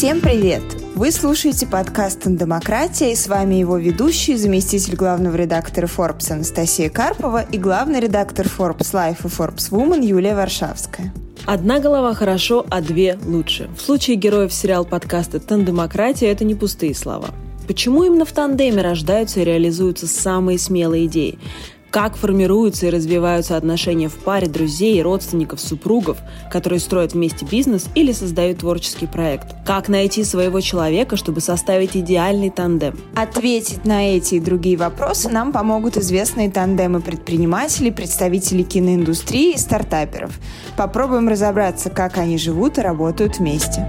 Всем привет! Вы слушаете подкаст «Демократия», и с вами его ведущие, заместитель главного редактора Forbes Анастасия Карпова и главный редактор Forbes Life и Forbes Woman Юлия Варшавская. Одна голова хорошо, а две лучше. В случае героев сериал подкаста «Демократия» это не пустые слова. Почему именно в тандеме рождаются и реализуются самые смелые идеи? Как формируются и развиваются отношения в паре друзей, родственников, супругов, которые строят вместе бизнес или создают творческий проект? Как найти своего человека, чтобы составить идеальный тандем? Ответить на эти и другие вопросы нам помогут известные тандемы предпринимателей, представителей киноиндустрии и стартаперов. Попробуем разобраться, как они живут и работают вместе.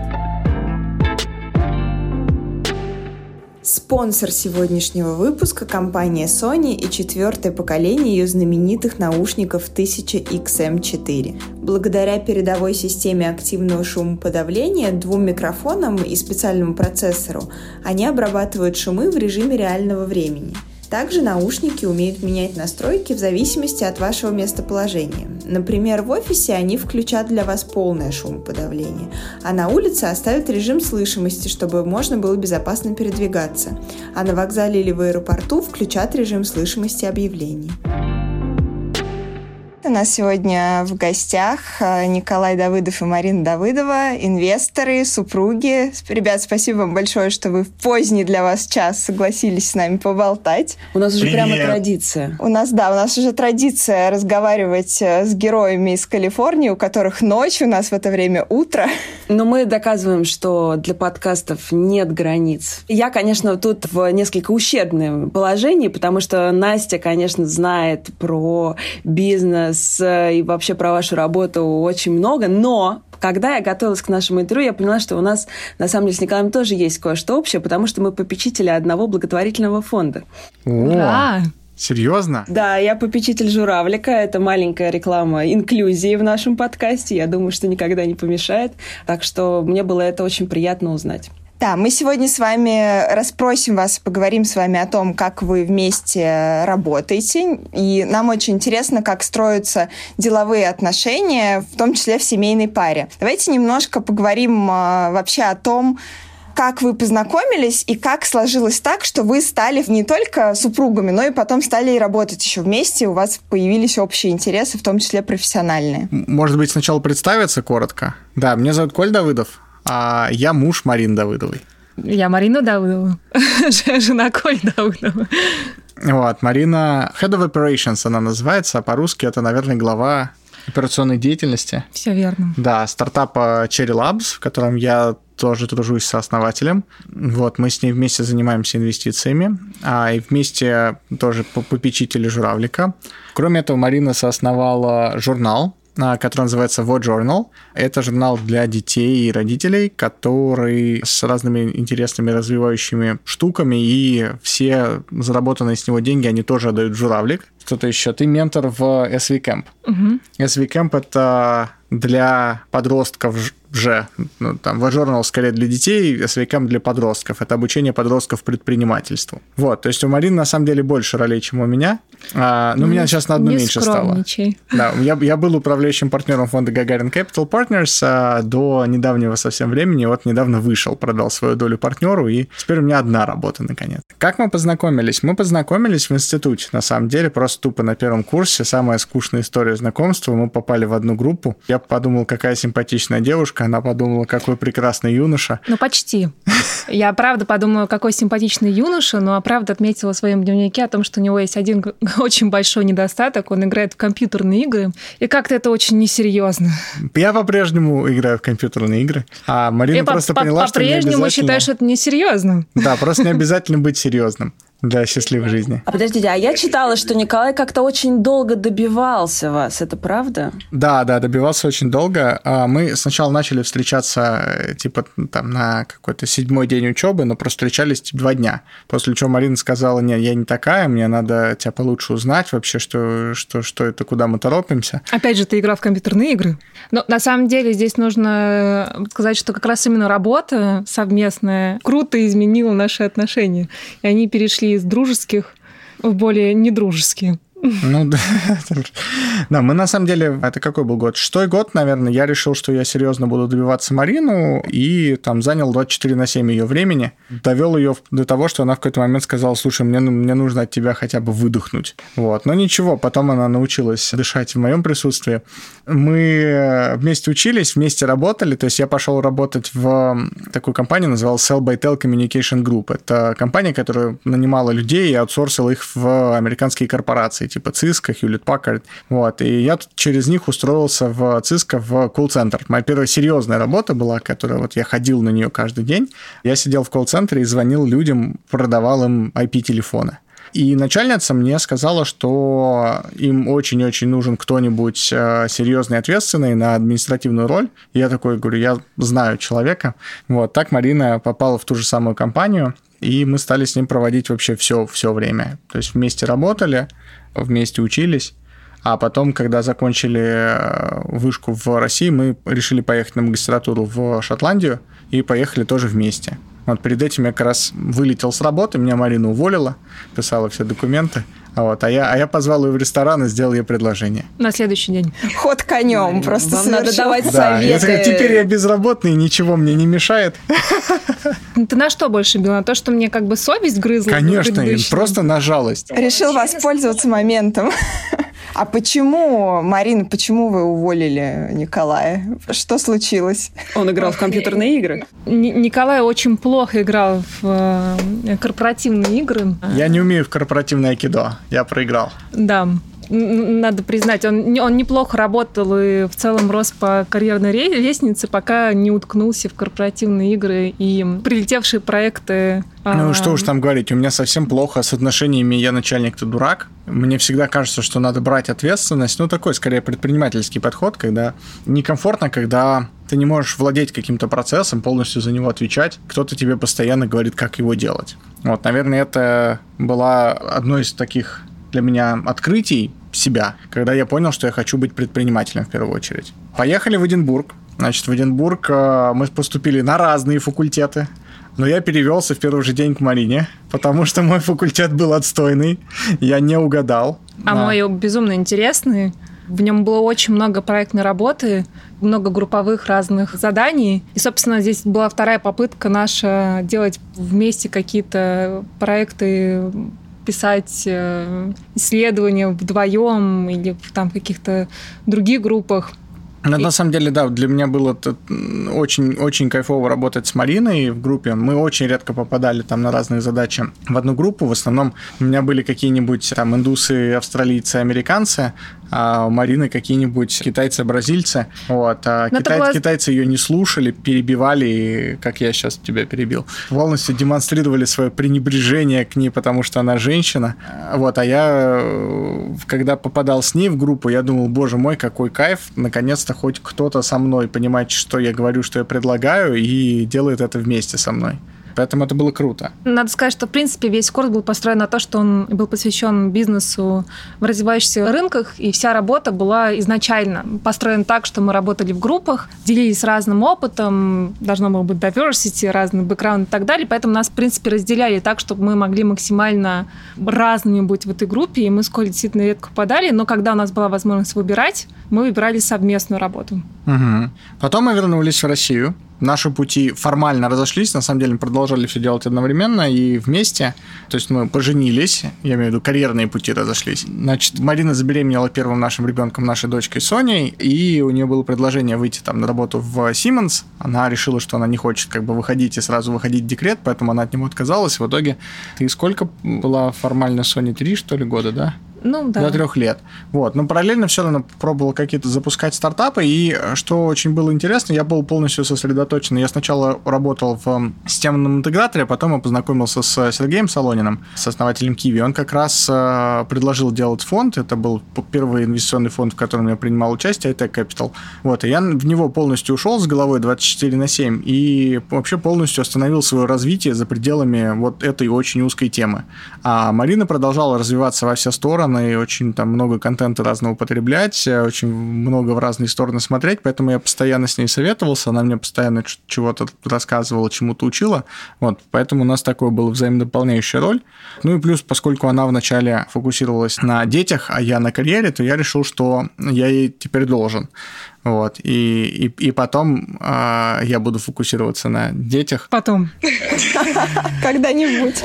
Спонсор сегодняшнего выпуска – компания Sony и четвертое поколение ее знаменитых наушников 1000XM4. Благодаря передовой системе активного шумоподавления, двум микрофонам и специальному процессору они обрабатывают шумы в режиме реального времени. Также наушники умеют менять настройки в зависимости от вашего местоположения. Например, в офисе они включат для вас полное шумоподавление, а на улице оставят режим слышимости, чтобы можно было безопасно передвигаться, а на вокзале или в аэропорту включат режим слышимости объявлений. У нас сегодня в гостях Николай Давыдов и Марина Давыдова, инвесторы, супруги. Ребят, спасибо вам большое, что вы в поздний для вас час согласились с нами поболтать. У нас уже прямо традиция. У нас уже традиция разговаривать с героями из Калифорнии, у которых ночь, у нас в это время утро. Но мы доказываем, что для подкастов нет границ. Я, конечно, тут в несколько ущербном положении, потому что Настя, конечно, знает про бизнес, и вообще про вашу работу очень много, но когда я готовилась к нашему интервью, я поняла, что у нас, на самом деле, с Николаем тоже есть кое-что общее, потому что мы попечители одного благотворительного фонда. Ура! Серьезно? Да, я попечитель журавлика. Это маленькая реклама инклюзии в нашем подкасте. Я думаю, что никогда не помешает. Так что мне было это очень приятно узнать. Да, мы сегодня с вами расспросим вас, поговорим с вами о том, как вы вместе работаете. И нам очень интересно, как строятся деловые отношения, в том числе в семейной паре. Давайте немножко поговорим вообще о том, как вы познакомились и как сложилось так, что вы стали не только супругами, но и потом стали работать еще вместе, у вас появились общие интересы, в том числе профессиональные. Может быть, сначала представиться коротко? Да, меня зовут Коль Давыдов. А я муж Марины Давыдовой. Я Марина Давыдова. Жена Коль Давыдова. Вот, Марина Head of Operations она называется, а по-русски это, наверное, глава операционной деятельности. Все верно. Да, стартапа Cherry Labs, в котором я тоже тружусь сооснователем. Вот, мы с ней вместе занимаемся инвестициями, и вместе тоже попечители журавлика. Кроме этого, Марина соосновала журнал, который называется «What Journal». Это журнал для детей и родителей, который с разными интересными развивающими штуками, и все заработанные с него деньги, они тоже отдают журавлик. Что-то еще. Ты ментор в SV Camp. Угу. SV Camp — это для подростков же. Ну, там, «What Journal» скорее для детей, SV Camp для подростков. Это обучение подростков предпринимательству. Вот. То есть у Марины на самом деле больше ролей, чем у меня. Но у меня сейчас на одну меньше стало. Да, я был управляющим партнером фонда Gagarin Capital Partners до недавнего совсем времени. Вот недавно вышел, продал свою долю партнеру, и теперь у меня одна работа, наконец. Как мы познакомились? Мы познакомились в институте, на самом деле, просто тупо на первом курсе. Самая скучная история знакомства. Мы попали в одну группу. Я подумал, какая симпатичная девушка. Она подумала, какой прекрасный юноша. Ну, почти. Я правда подумала, какой симпатичный юноша, но правда отметила в своем дневнике о том, что у него есть один очень большой недостаток. Он играет в компьютерные игры. И как-то это очень несерьезно. Я по-прежнему играю в компьютерные игры. А Марина просто поняла, что не обязательно... По-прежнему считаешь это несерьезно. Да, просто не обязательно быть серьезным. Да, счастливой жизни. А подождите, а я читала, что Николай как-то очень долго добивался вас, это правда? Да, добивался очень долго. Мы сначала начали встречаться, типа, там, на какой-то 7-й день учебы, но просто встречались типа 2 дня. После чего Марина сказала: нет, я не такая, мне надо тебя получше узнать вообще, что это, куда мы торопимся. Опять же, ты играл в компьютерные игры? Но на самом деле здесь нужно сказать, что как раз именно работа совместная круто изменила наши отношения, и они перешли из дружеских в более недружеские. Ну да. Да, мы на самом деле, это какой был год? 6-й год, наверное, я решил, что я серьезно буду добиваться Марину, и там занял 24/7 ее времени, довел ее до того, что она в какой-то момент сказала: слушай, мне нужно от тебя хотя бы выдохнуть. Вот. Но ничего, потом она научилась дышать в моем присутствии. Мы вместе учились, вместе работали, то есть я пошел работать в такую компанию, называлась Cell by Tel Communication Group. Это компания, которая нанимала людей и аутсорсила их в американские корпорации, типа Cisco, Hewlett Packard. Вот. И я через них устроился в Cisco в колл-центр. Моя первая серьезная работа была, которая вот я ходил на нее каждый день. Я сидел в колл-центре и звонил людям, продавал им IP-телефоны. И начальница мне сказала, что им очень-очень нужен кто-нибудь серьезный и ответственный на административную роль. И я такой говорю: я знаю человека. Вот так Марина попала в ту же самую компанию, и мы стали с ним проводить вообще все время. То есть вместе работали, вместе учились. А потом, когда закончили вышку в России, мы решили поехать на магистратуру в Шотландию и поехали тоже вместе. Вот перед этим я как раз вылетел с работы, меня Марина уволила, писала все документы. Вот, а я позвал ее в ресторан и сделал ей предложение. На следующий день. Ход конем, да, просто вам надо давать советы. Я, теперь я безработный, ничего мне не мешает. Ты на что больше бил? На то, что мне как бы совесть грызла? Конечно, просто на жалость. Решил воспользоваться моментом. А почему, Марина, почему вы уволили Николая? Что случилось? Он играл в компьютерные игры. Николай очень плохо играл в корпоративные игры. Я не умею в корпоративное айкидо. Я проиграл. Да. Надо признать, он неплохо работал и в целом рос по карьерной лестнице, пока не уткнулся в корпоративные игры и прилетевшие проекты. Ну, что уж там говорить, у меня совсем плохо с отношениями, я начальник-то дурак. Мне всегда кажется, что надо брать ответственность. Ну, такой, скорее, предпринимательский подход, когда некомфортно, когда ты не можешь владеть каким-то процессом, полностью за него отвечать. Кто-то тебе постоянно говорит, как его делать. Вот, наверное, это была одно из таких для меня открытий себя, когда я понял, что я хочу быть предпринимателем в первую очередь. Поехали в Эдинбург. Значит, в Эдинбург мы поступили на разные факультеты, но я перевелся в первый же день к Марине, потому что мой факультет был отстойный, я не угадал. Мой безумно интересный. В нем было очень много проектной работы, много групповых разных заданий. И, собственно, здесь была вторая попытка наша делать вместе какие-то проекты, писать исследования вдвоем или там, в каких-то других группах. Это, на самом деле, да, для меня было очень-очень кайфово работать с Мариной в группе. Мы очень редко попадали там на разные задачи в одну группу. В основном у меня были какие-нибудь там индусы, австралийцы, американцы, а у Марины какие-нибудь китайцы, бразильцы. Вот. А китайцы ее не слушали, перебивали, и, как я сейчас тебя перебил, полностью демонстрировали свое пренебрежение к ней, потому что она женщина. Вот. А я, когда попадал с ней в группу, я думал: боже мой, какой кайф, наконец-то хоть кто-то со мной понимает, что я говорю, что я предлагаю, и делает это вместе со мной. Поэтому это было круто. Надо сказать, что, в принципе, весь курс был построен на то, что он был посвящен бизнесу в развивающихся рынках, и вся работа была изначально построена так, что мы работали в группах, делились разным опытом, должно было быть diversity, разный бэкграунд и так далее, поэтому нас, в принципе, разделяли так, чтобы мы могли максимально разными быть в этой группе, и мы с Колей действительно редко попадали, но когда у нас была возможность выбирать, мы выбирали совместную работу. Угу. Потом мы вернулись в Россию. Наши пути формально разошлись, на самом деле мы продолжали все делать одновременно и вместе, то есть мы поженились, я имею в виду карьерные пути разошлись. Значит, Марина забеременела первым нашим ребенком, нашей дочкой Соней, и у нее было предложение выйти там на работу в Siemens, она решила, что она не хочет как бы выходить и сразу выходить в декрет, поэтому она от него отказалась, в итоге ты сколько была формально Соне, 3 что ли года, да? Ну, да. До 3 лет. Вот. Но параллельно все равно пробовал какие-то запускать стартапы, и что очень было интересно, я был полностью сосредоточен. Я сначала работал в системном интеграторе, потом я познакомился с Сергеем Солониным, с основателем Kiwi. Он как раз предложил делать фонд, это был первый инвестиционный фонд, в котором я принимал участие, это Capital. Вот. И я в него полностью ушел с головой 24/7 и вообще полностью остановил свое развитие за пределами вот этой очень узкой темы. А Марина продолжала развиваться во все стороны, рано и очень там много контента разного потреблять, очень много в разные стороны смотреть, поэтому я постоянно с ней советовался, она мне постоянно чего-то рассказывала, чему-то учила, вот, поэтому у нас такое было взаимодополняющая роль. Ну и плюс, поскольку она вначале фокусировалась на детях, а я на карьере, то я решил, что я ей теперь должен. Вот, и потом я буду фокусироваться на детях. Потом. Когда-нибудь.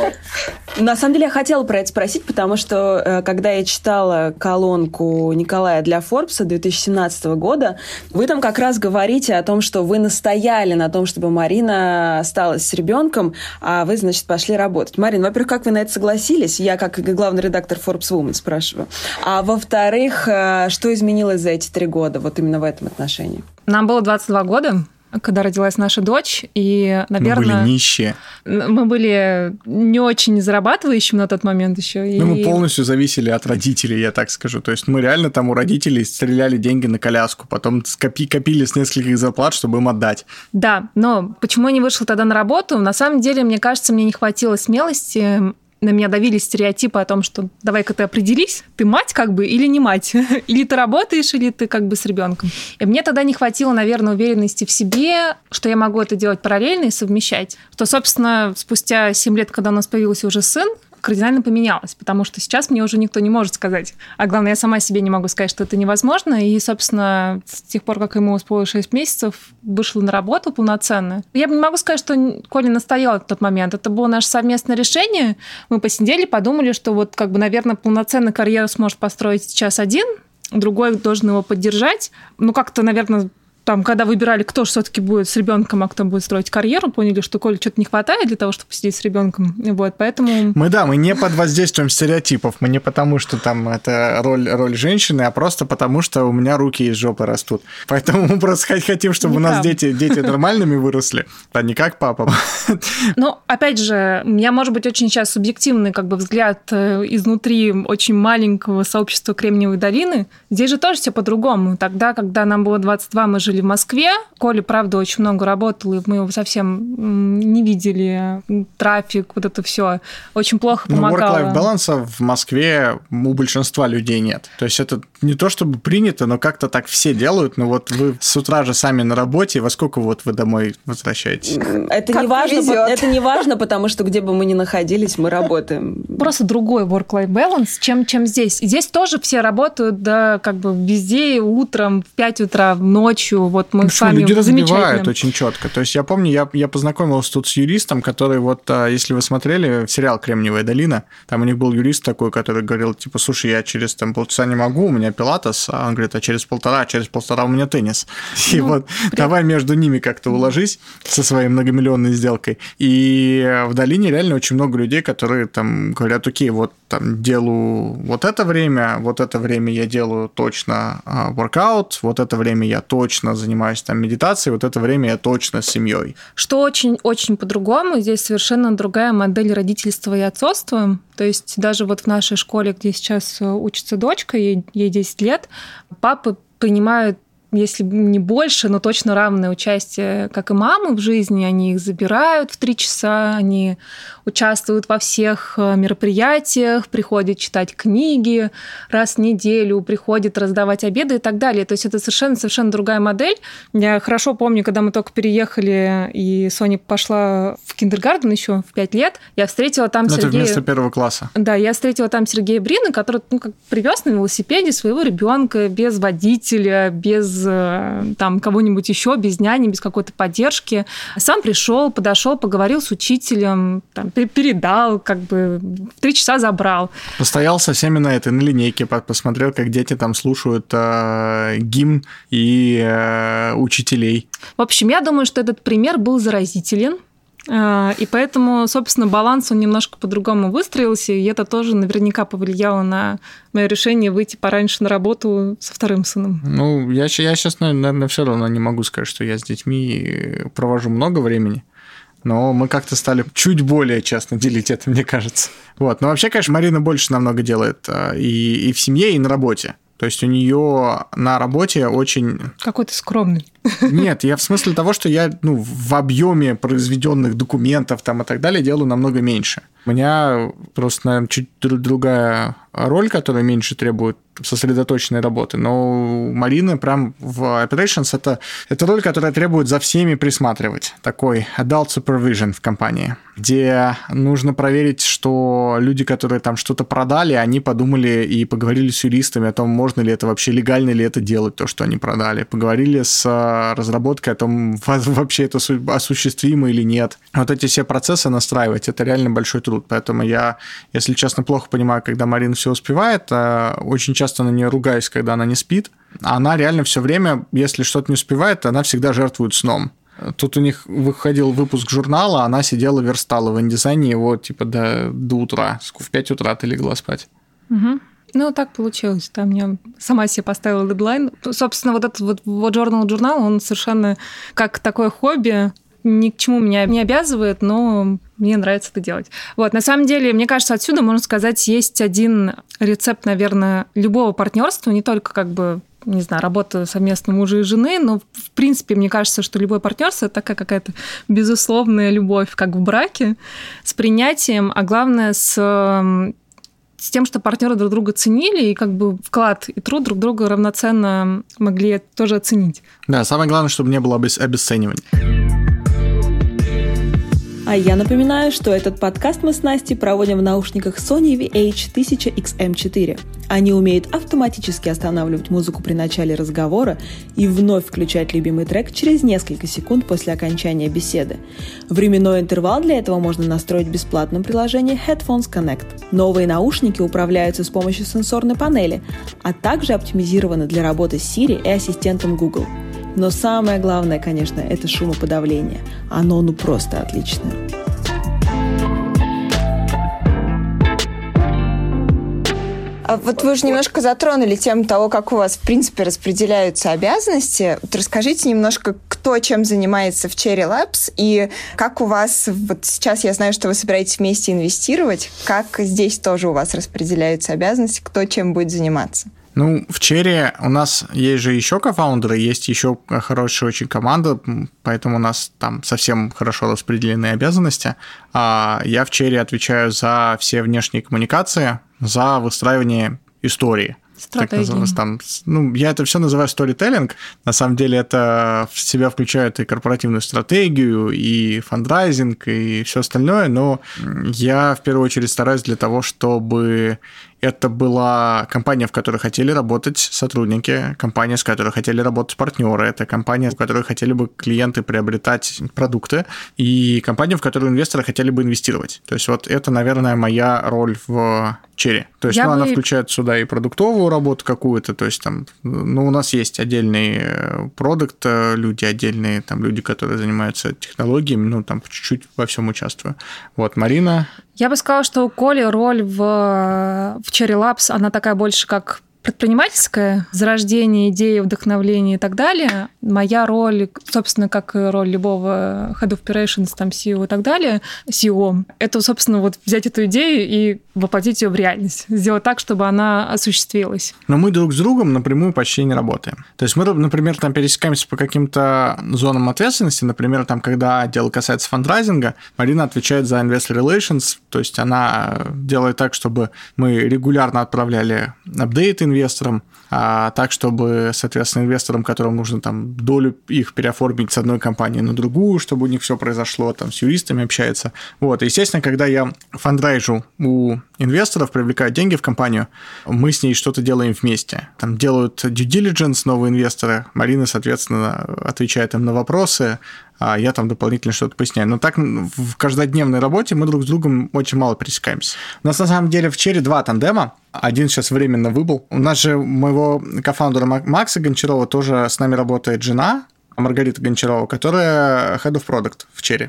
На самом деле я хотела про это спросить, потому что когда я читала колонку Николая для Forbes 2017 года, вы там как раз говорите о том, что вы настояли на том, чтобы Марина осталась с ребенком, а вы, значит, пошли работать. Марин, во-первых, как вы на это согласились? Я как главный редактор Forbes Woman спрашиваю. А во-вторых, что изменилось за эти 3 года, вот именно в этом отношении. Нам было 22 года, когда родилась наша дочь, и, наверное... Мы были нищие. Мы были не очень зарабатывающими на тот момент еще. Ну, мы полностью зависели от родителей, я так скажу. То есть мы реально там у родителей стреляли деньги на коляску, потом копили с нескольких зарплат, чтобы им отдать. Да, но почему я не вышла тогда на работу? На самом деле, мне кажется, мне не хватило смелости... На меня давили стереотипы о том, что давай-ка ты определись, ты мать как бы или не мать, или ты работаешь, или ты как бы с ребенком. И мне тогда не хватило, наверное, уверенности в себе, что я могу это делать параллельно и совмещать. Что, собственно, спустя 7 лет, когда у нас появился уже сын, кардинально поменялось, потому что сейчас мне уже никто не может сказать. А главное, я сама себе не могу сказать, что это невозможно. И, собственно, с тех пор, как ему исполнилось 6 месяцев, вышла на работу полноценно. Я не могу сказать, что Коля настоял в тот момент. Это было наше совместное решение. Мы посидели, подумали, что вот, как бы, наверное, полноценную карьеру сможет построить сейчас один, другой должен его поддержать. Ну, как-то, наверное... Там, когда выбирали, кто же все-таки будет с ребенком, а кто будет строить карьеру, поняли, что Коле что-то не хватает для того, чтобы сидеть с ребенком. Вот, поэтому... Мы не под воздействием стереотипов. Мы не потому, что там это роль женщины, а просто потому, что у меня руки из жопы растут. Поэтому мы просто хотим, чтобы у нас дети нормальными выросли. Да не как папа. Ну, опять же, у меня, может быть, очень сейчас субъективный как бы взгляд изнутри очень маленького сообщества Кремниевой долины. Здесь же тоже все по-другому. Тогда, когда нам было 22, мы жили в Москве. Коля, правда, очень много работал, и мы его совсем не видели. Трафик, вот это все очень плохо помогало. Work-life баланса в Москве у большинства людей нет. То есть это не то чтобы принято, но как-то так все делают. Но вот вы с утра же сами на работе, во сколько вот вы домой возвращаетесь? Это не важно, потому что где бы мы ни находились, мы работаем. Просто другой work-life баланс, чем здесь. И здесь тоже все работают, да, как бы везде, утром, в 5 утра, ночью. Вот мы с вами люди разбивают очень четко. То есть я помню, я познакомился тут с юристом, который вот, если вы смотрели сериал «Кремниевая долина», там у них был юрист такой, который говорил, типа, слушай, я через там, полчаса не могу, у меня пилатес, а он говорит, а через полтора у меня теннис. И вот давай между ними как-то уложись со своей многомиллионной сделкой. И в долине реально очень много людей, которые там говорят, окей, вот там делаю вот это время я делаю точно воркаут, вот это время я точно занимаюсь там медитацией, вот это время я точно с семьей. Что очень-очень по-другому, здесь совершенно другая модель родительства и отцовства. То есть даже вот в нашей школе, где сейчас учится дочка, ей 10 лет, папы принимают, если не больше, но точно равное участие, как и мамы в жизни. Они их забирают в 3 часа, они участвуют во всех мероприятиях, приходят читать книги раз в неделю, приходят раздавать обеды и так далее. То есть это совершенно другая модель. Я хорошо помню, когда мы только переехали, и Соня пошла в киндергарден еще в 5 лет, я встретила там Сергея... Это вместо 1 класса. Да, я встретила там Сергея Брина, который привез на велосипеде своего ребенка без водителя, без там кого-нибудь еще, без няни, без какой-то поддержки. Сам пришел, подошел, поговорил с учителем, там, передал, как бы в 3 часа забрал. Постоял со всеми на линейке, посмотрел, как дети там слушают гимн и учителей. В общем, я думаю, что этот пример был заразителен. И поэтому, собственно, баланс, он немножко по-другому выстроился, и это тоже наверняка повлияло на мое решение выйти пораньше на работу со 2 сыном. Ну, я сейчас, наверное, все равно не могу сказать, что я с детьми провожу много времени, но мы как-то стали чуть более честно делить это, мне кажется. Вот. Но вообще, конечно, Марина больше намного делает и в семье, и на работе. То есть у нее на работе очень... Какой-то скромный. Нет, я в смысле того, что я в объеме произведенных документов там, и так далее делаю намного меньше. У меня просто, наверное, чуть другая роль, которая меньше требует сосредоточенной работы. Но Марина прям в Operations это роль, которая требует за всеми присматривать. Такой adult supervision в компании, где нужно проверить, что люди, которые там что-то продали, они подумали и поговорили с юристами о том, можно ли это вообще, легально ли это делать, то, что они продали. Поговорили с разработкой о том, вообще это осуществимо или нет. Вот эти все процессы настраивать, это реально большой труд. Поэтому я, если честно, плохо понимаю, когда Марина все успевает, очень часто на нее ругаюсь, когда она не спит. Она реально все время, если что-то не успевает, она всегда жертвует сном. Тут у них выходил выпуск журнала, она сидела, верстала в индизайне его типа до утра. В 5 утра ты легла спать. Угу. Ну, так получилось. Там я сама себе поставила дедлайн. Собственно, вот этот вот журнал, он совершенно как такое хобби, ни к чему меня не обязывает, но мне нравится это делать. Вот, на самом деле, мне кажется, отсюда, можно сказать, есть один рецепт, наверное, любого партнерства, не только не знаю, работа совместно мужа и жены, но, в принципе, мне кажется, что любое партнерство – это такая какая-то безусловная любовь, как в браке, с принятием, а главное, с тем, что партнеры друг друга ценили, и вклад и труд друг друга равноценно могли тоже оценить. Да, самое главное, чтобы не было обесценивания. А я напоминаю, что этот подкаст мы с Настей проводим в наушниках Sony VH1000XM4. Они умеют автоматически останавливать музыку при начале разговора и вновь включать любимый трек через несколько секунд после окончания беседы. Временной интервал для этого можно настроить в бесплатном приложении Headphones Connect. Новые наушники управляются с помощью сенсорной панели, а также оптимизированы для работы с Siri и ассистентом Google. Но самое главное, конечно, это шумоподавление. Оно просто отличное. А вот вы же немножко затронули тему того, как у вас, в принципе, распределяются обязанности. Вот расскажите немножко, кто чем занимается в Cherry Labs, и как у вас, вот сейчас я знаю, что вы собираетесь вместе инвестировать, как здесь тоже у вас распределяются обязанности, кто чем будет заниматься? В Cherry у нас есть же еще кофаундеры, есть еще хорошая очень команда, поэтому у нас там совсем хорошо распределены обязанности. Я в Cherry отвечаю за все внешние коммуникации, за выстраивание истории. Стратегии. Я это все называю сторителлинг. На самом деле это в себя включает и корпоративную стратегию, и фандрайзинг, и все остальное, но я в первую очередь стараюсь для того, чтобы это была компания, в которой хотели работать сотрудники, компания, с которой хотели работать партнеры, это компания, в которой хотели бы клиенты приобретать продукты, и компания, в которую инвесторы хотели бы инвестировать. То есть вот это, наверное, моя роль в Cherry. То есть она включает сюда и продуктовую работу какую-то, то есть у нас есть отдельный продукт, люди отдельные, люди, которые занимаются технологиями, чуть-чуть во всем участвую. Вот, Марина... Я бы сказала, что у Коли роль в Cherry Labs, она такая больше как предпринимательская, зарождение идеи, вдохновление и так далее. Моя роль, собственно, как и роль любого Head of Operations, CEO и так далее, CEO, это, собственно, взять эту идею и воплотить ее в реальность, сделать так, чтобы она осуществилась. Но мы друг с другом напрямую почти не работаем. То есть мы, например, пересекаемся по каким-то зонам ответственности, например, когда дело касается фандрайзинга, Марина отвечает за Investor Relations, то есть она делает так, чтобы мы регулярно отправляли апдейты инвесторам, так, чтобы, соответственно, инвесторам, которым нужно долю их переоформить с одной компании на другую, чтобы у них все произошло, с юристами общается. Вот. И, естественно, когда я фандрайжу у инвесторов, привлекаю деньги в компанию, мы с ней что-то делаем вместе. Делают due diligence новые инвесторы, Марина, соответственно, отвечает им на вопросы, а я дополнительно что-то поясняю. Но так в каждодневной работе мы друг с другом очень мало пересекаемся. У нас на самом деле в Cherry 2 тандема. Один сейчас временно выбыл. У нас же моего кофаундера Макса Гончарова тоже с нами работает жена, Маргарита Гончарова, которая Head of Product в Cherry.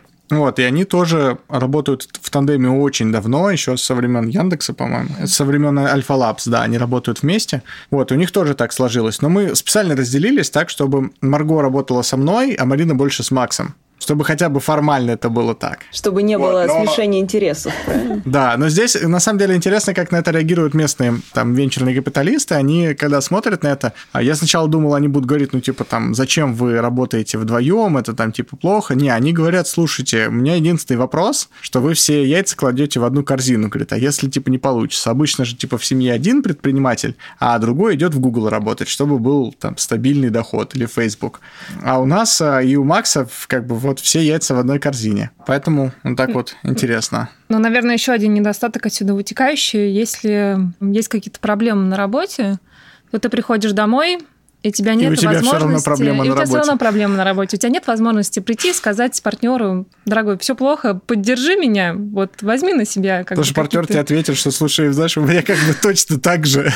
И они тоже работают в тандеме очень давно, еще со времен Яндекса, по-моему, со времен Alpha Labs, да, они работают вместе. У них тоже так сложилось. Но мы специально разделились так, чтобы Марго работала со мной, а Марина больше с Максом. Чтобы хотя бы формально это было так. Чтобы не было смешения интересов, правильно? Да, но здесь на самом деле интересно, как на это реагируют местные там венчурные капиталисты. Они, когда смотрят на это, я сначала думал, они будут говорить, ну, типа, там, зачем вы работаете вдвоем, это там, типа, плохо. Не, они говорят, слушайте, у меня единственный вопрос, что вы все яйца кладете в одну корзину, говорит, а если, типа, не получится? Обычно же, типа, в семье один предприниматель, а другой идет в Google работать, чтобы был там стабильный доход или Facebook. А у нас и у Макса, как бы, вот все яйца в одной корзине. Поэтому вот так вот интересно. Ну, наверное, еще один недостаток отсюда вытекающий. Если есть какие-то проблемы на работе, то ты приходишь домой, и тебя нет возможности. У тебя нет возможности прийти и сказать партнеру: дорогой, все плохо, поддержи меня, вот возьми на себя. Потому что партнер тебе ответит, что слушай, знаешь, у меня как бы точно так же.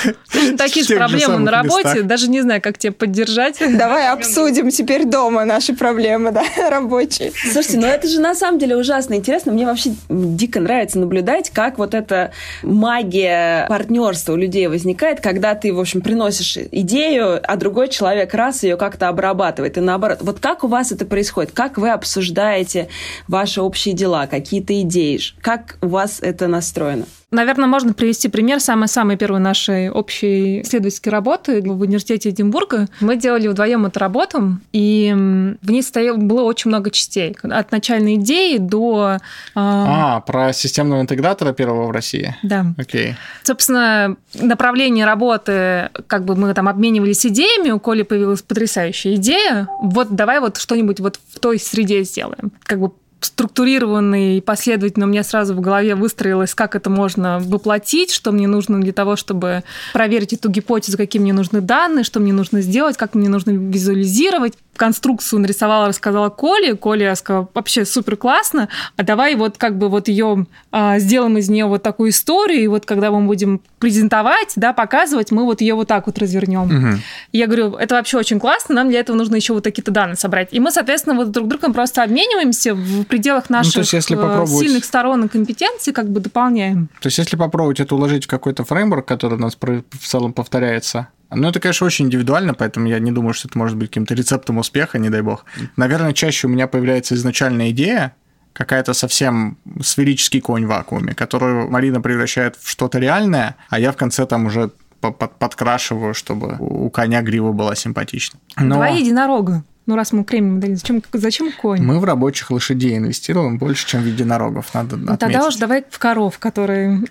Такие же проблемы на работе, даже не знаю, как тебя поддержать. Давай обсудим теперь дома наши проблемы, да, рабочие. Слушайте, ну это же на самом деле ужасно интересно. Мне вообще дико нравится наблюдать, как вот эта магия партнерства у людей возникает, когда ты, в общем, приносишь идею, а другой человек раз ее как-то обрабатывает, и наоборот. Вот как у вас это происходит? Как вы обсуждаете ваши общие дела, какие-то идеи? Как у вас это настроено? Наверное, можно привести пример самой-самой первой нашей общей исследовательской работы в университете Эдинбурга. Мы делали вдвоем эту работу, и в ней было очень много частей. От начальной идеи до... про системного интегратора первого в России? Да. Окей. Собственно, направление работы, как бы мы там обменивались идеями, у Коли появилась потрясающая идея. Вот давай вот что-нибудь вот в той среде сделаем. Как бы структурированный и последовательно у меня сразу в голове выстроилось, как это можно воплотить, что мне нужно для того, чтобы проверить эту гипотезу, какие мне нужны данные, что мне нужно сделать, как мне нужно визуализировать. Конструкцию нарисовала, рассказала Коле. Коля сказала, вообще супер классно, а давай вот как бы вот ее сделаем из нее вот такую историю, и вот когда мы будем презентовать, да, показывать, мы вот ее вот так вот развернем. Угу. Я говорю, это вообще очень классно, нам для этого нужно еще вот такие-то данные собрать. И мы, соответственно, вот друг другом просто обмениваемся в пределах наших сильных сторон и компетенций, как бы дополняем. То есть если попробовать это уложить в какой-то фреймворк, который у нас в целом повторяется, ну, это, конечно, очень индивидуально, поэтому я не думаю, что это может быть каким-то рецептом успеха, не дай бог. Наверное, чаще у меня появляется изначальная идея, какая-то совсем сферический конь в вакууме, которую Марина превращает в что-то реальное, а я в конце там уже подкрашиваю, чтобы у коня грива была симпатична. Два единорога. Ну, раз мы кремнием дали, зачем конь? Мы в рабочих лошадей инвестируем больше, чем в единорогов, надо отметить. Тогда уж давай в коров, которые...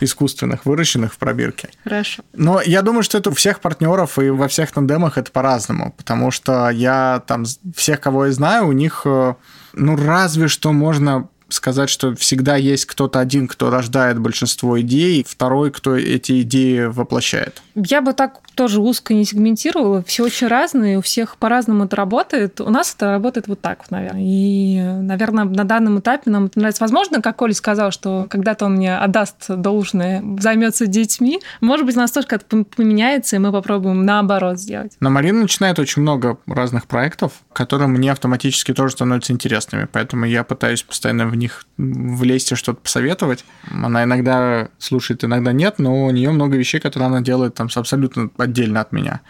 Искусственных, выращенных в пробирке. Хорошо. Но я думаю, что это у всех партнеров и во всех тандемах это по-разному, потому что я там всех, кого я знаю, у них, ну, разве что можно... сказать, что всегда есть кто-то один, кто рождает большинство идей, второй, кто эти идеи воплощает. Я бы так тоже узко не сегментировала. Все очень разные, у всех по-разному это работает. У нас это работает вот так, наверное. И, наверное, на данном этапе нам это нравится. Возможно, как Коля сказал, что когда-то он мне отдаст должное, займется детьми. Может быть, у нас тоже как-то поменяется, и мы попробуем наоборот сделать. Но Марина начинает очень много разных проектов, которые мне автоматически тоже становятся интересными. Поэтому я пытаюсь постоянно в них влезть и что-то посоветовать. Она иногда слушает, иногда нет, но у нее много вещей, которые она делает там абсолютно отдельно от меня.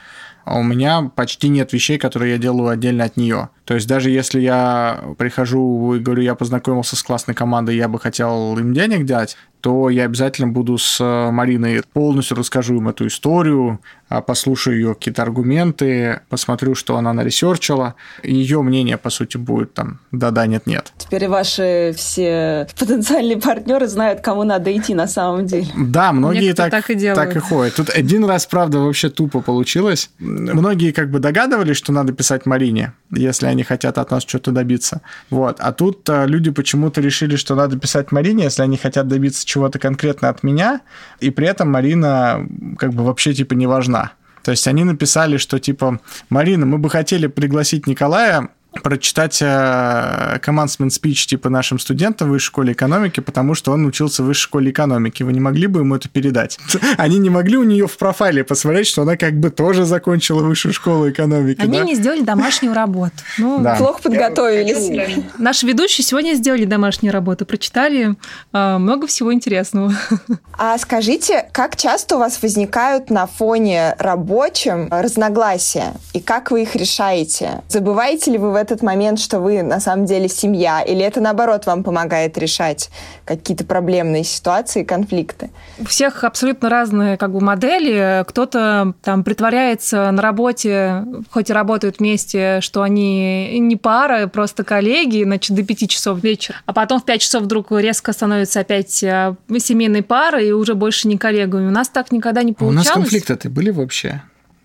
А у меня почти нет вещей, которые я делаю отдельно от нее. То есть даже если я прихожу и говорю, я познакомился с классной командой, я бы хотел им денег дать, то я обязательно буду с Мариной полностью расскажу им эту историю, послушаю ее какие-то аргументы, посмотрю, что она наресерчила. Ее мнение, по сути, будет там да-да, нет-нет. Теперь ваши все потенциальные партнеры знают, кому надо идти на самом деле. Да, многие так и ходят. Тут один раз, правда, вообще тупо получилось. Многие как бы догадывались, что надо писать Марине, если они хотят от нас что-то добиться. Вот. А тут люди почему-то решили, что надо писать Марине, если они хотят добиться чего-то конкретно от меня, и при этом Марина как бы вообще типа не важна. То есть они написали, что типа «Марина, мы бы хотели пригласить Николая прочитать commencement speech типа нашим студентам в высшей школе экономики, потому что он учился в высшей школе экономики. Вы не могли бы ему это передать?» Они не могли у нее в профайле посмотреть, что она как бы тоже закончила высшую школу экономики. Они не сделали домашнюю работу. Плохо подготовились. Наши ведущие сегодня сделали домашнюю работу, прочитали много всего интересного. А скажите, как часто у вас возникают на фоне рабочем разногласия? И как вы их решаете? Забываете ли вы в этот момент, что вы на самом деле семья, или это, наоборот, вам помогает решать какие-то проблемные ситуации, конфликты? У всех абсолютно разные как бы модели. Кто-то там притворяется на работе, хоть и работают вместе, что они не пара, просто коллеги, значит, до 5 часов вечера. А потом в 5 часов вдруг резко становится опять семейной парой и уже больше не коллегами. У нас так никогда не получалось. А у нас конфликты-то были вообще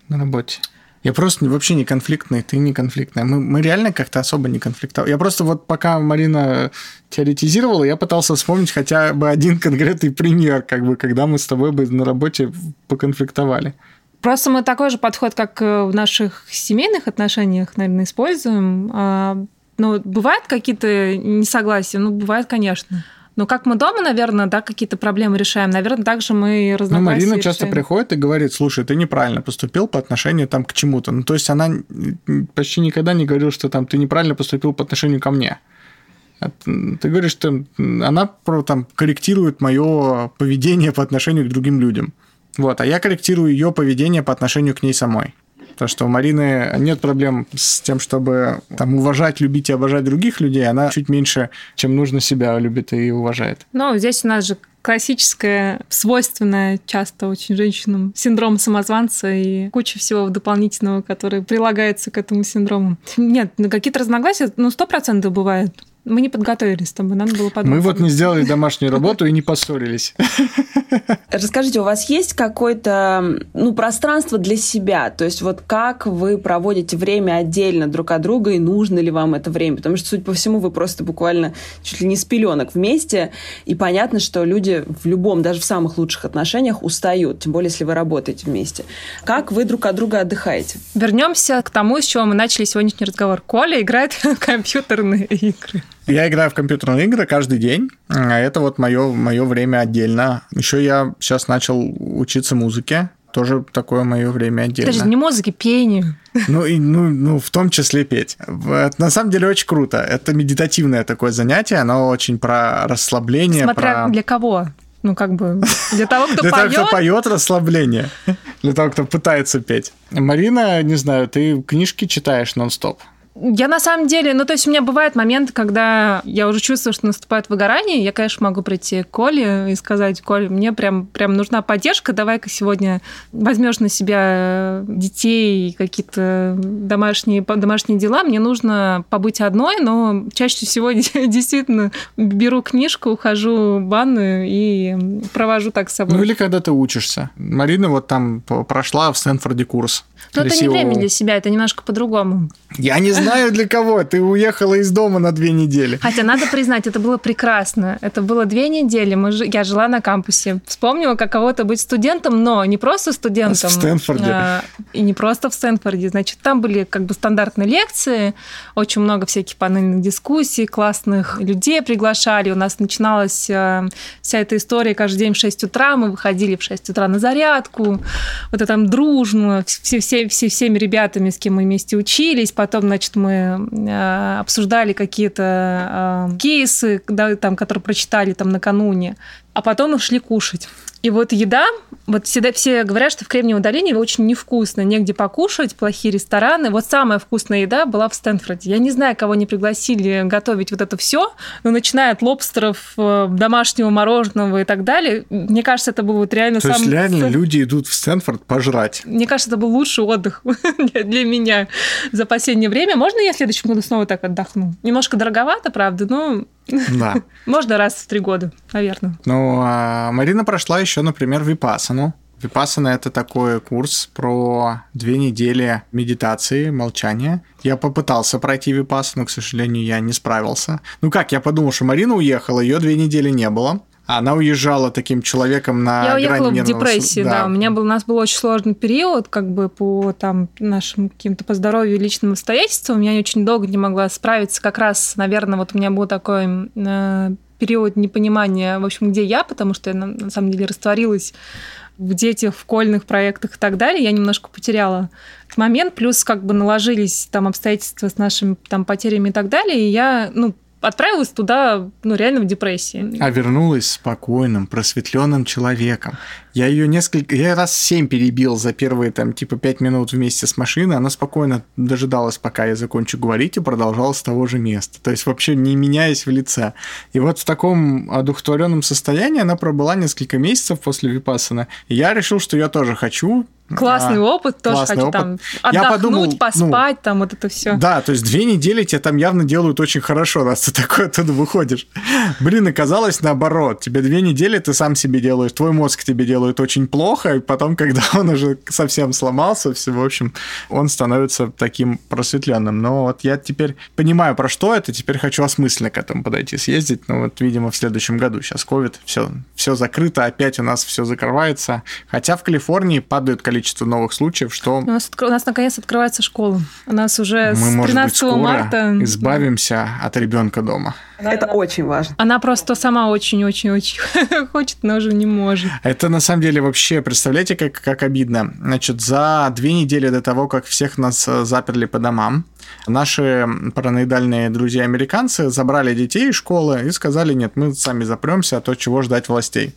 на работе? Я просто вообще не конфликтный, ты не конфликтная. Мы реально как-то особо не конфликтовали. Я просто вот пока Марина теоретизировала, я пытался вспомнить хотя бы один конкретный пример, как бы, когда мы с тобой бы на работе поконфликтовали. Просто мы такой же подход, как в наших семейных отношениях, наверное, используем. Ну, бывают какие-то несогласия? Ну, бывает, конечно. Но как мы дома, наверное, да, какие-то проблемы решаем, наверное, также мы разногласия Марина часто решаем. Приходит и говорит: слушай, ты неправильно поступил по отношению там, к чему-то. Ну, то есть она почти никогда не говорила, что там, ты неправильно поступил по отношению ко мне. Ты говоришь, что она там, корректирует мое поведение по отношению к другим людям. Вот, а я корректирую ее поведение по отношению к ней самой. Потому что у Марины нет проблем с тем, чтобы там, уважать, любить и обожать других людей. Она чуть меньше, чем нужно, себя любит и уважает. Ну, здесь у нас же классическое, свойственное часто очень женщинам синдром самозванца и куча всего дополнительного, которое прилагается к этому синдрому. Нет, какие-то разногласия, 100% бывает. Мы не подготовились, там надо было подумать. Мы вот не сделали домашнюю работу и не поссорились. Расскажите, у вас есть какое-то пространство для себя? То есть вот как вы проводите время отдельно друг от друга, и нужно ли вам это время? Потому что, судя по всему, вы просто буквально чуть ли не с пеленок вместе, и понятно, что люди в любом, даже в самых лучших отношениях устают, тем более, если вы работаете вместе. Как вы друг от друга отдыхаете? Вернемся к тому, с чего мы начали сегодняшний разговор. Коля играет в компьютерные игры. Я играю в компьютерные игры каждый день. Это вот мое время отдельно. Еще я сейчас начал учиться музыке. Тоже такое мое время отдельно. Даже не музыке, пению. В том числе петь. Это, на самом деле, очень круто. Это медитативное такое занятие. Оно очень про расслабление. Смотря для кого. Для того, кто поет. Для того, кто поет, расслабление. Для того, кто пытается петь. Марина, не знаю, ты книжки читаешь нон-стоп? Я на самом деле, у меня бывают моменты, когда я уже чувствую, что наступает выгорание. Я, конечно, могу прийти к Коле и сказать: Коль, мне прям нужна поддержка, давай-ка сегодня возьмешь на себя детей, какие-то домашние дела. Мне нужно побыть одной, но чаще всего действительно беру книжку, ухожу в ванную и провожу так с собой. Или когда ты учишься. Марина вот там прошла в Стэнфорде курс. Это не время для себя, это немножко по-другому. Я не знаю, для кого. Ты уехала из дома на 2 недели. Хотя, надо признать, это было прекрасно. Это было 2 недели. Я жила на кампусе. Вспомнила, каково это быть студентом, но не просто студентом. В Стэнфорде. И не просто в Стэнфорде. Значит, там были как бы стандартные лекции, очень много всяких панельных дискуссий, классных людей приглашали. У нас начиналась вся эта история каждый день в 6 утра. Мы выходили в 6 утра на зарядку. Вот это там дружно. Всеми ребятами, с кем мы вместе учились. Потом, значит, мы обсуждали какие-то кейсы, да, там, которые прочитали там накануне. А потом мы шли кушать. И вот еда, все говорят, что в Кремниевой долине очень невкусно, негде покушать, плохие рестораны. Вот самая вкусная еда была в Стэнфорде. Я не знаю, кого не пригласили готовить вот это все, но начиная от лобстеров, домашнего мороженого и так далее, мне кажется, это был вот реально самый... То есть реально люди идут в Стэнфорд пожрать? Мне кажется, это был лучший отдых для меня за последнее время. Можно я в следующем году снова так отдохну? Немножко дороговато, правда, но... Да. Можно раз в 3 года, наверное. Марина прошла еще, например, випассану. Випассана – это такой курс про 2 недели медитации, молчания. Я попытался пройти випассану, к сожалению, я не справился. Я подумал, что Марина уехала, ее 2 недели не было. Она уезжала таким человеком на грани нервного... Я уехала в депрессии, да. У нас был очень сложный период, по нашим каким-то по здоровью, личным обстоятельствам. Я очень долго не могла справиться. Как раз, наверное, у меня был такой период непонимания, где я, потому что я, на самом деле, растворилась в детях, в кольных проектах и так далее. Я немножко потеряла этот момент. Плюс наложились обстоятельства с нашими потерями и так далее. И я... отправилась туда, ну, реально в депрессии. А вернулась спокойным, просветленным человеком. Я ее раз 7 перебил за первые, 5 минут вместе с машиной. Она спокойно дожидалась, пока я закончу говорить, и продолжала с того же места. То есть, вообще не меняясь в лице. И вот в таком одухотворенном состоянии она пробыла несколько месяцев после випассаны. И я решил, что я тоже хочу... Классный опыт, тоже классный хочу опыт. Отдохнуть, поспать, вот это все. Да, то есть 2 недели тебя там явно делают очень хорошо, раз ты такой оттуда выходишь. Блин, оказалось наоборот. Тебе 2 недели ты сам себе делаешь, твой мозг тебе делает очень плохо, и потом, когда он уже совсем сломался, все, в общем, он становится таким просветленным. Но вот я теперь понимаю, про что это, теперь хочу осмысленно к этому подойти, съездить. Ну вот, видимо, в следующем году. Сейчас ковид, все закрыто, опять у нас все закрывается. Хотя в Калифорнии падают количество новых случаев, что... У нас наконец открывается школа. У нас уже с 13 марта... Мы, избавимся от ребенка дома. Это очень важно. Она просто сама очень-очень-очень хочет, но уже не может. Это на самом деле вообще, представляете, как обидно. Значит, за 2 недели до того, как всех нас заперли по домам, наши параноидальные друзья-американцы забрали детей из школы и сказали: нет, мы сами запремся, а то чего ждать властей.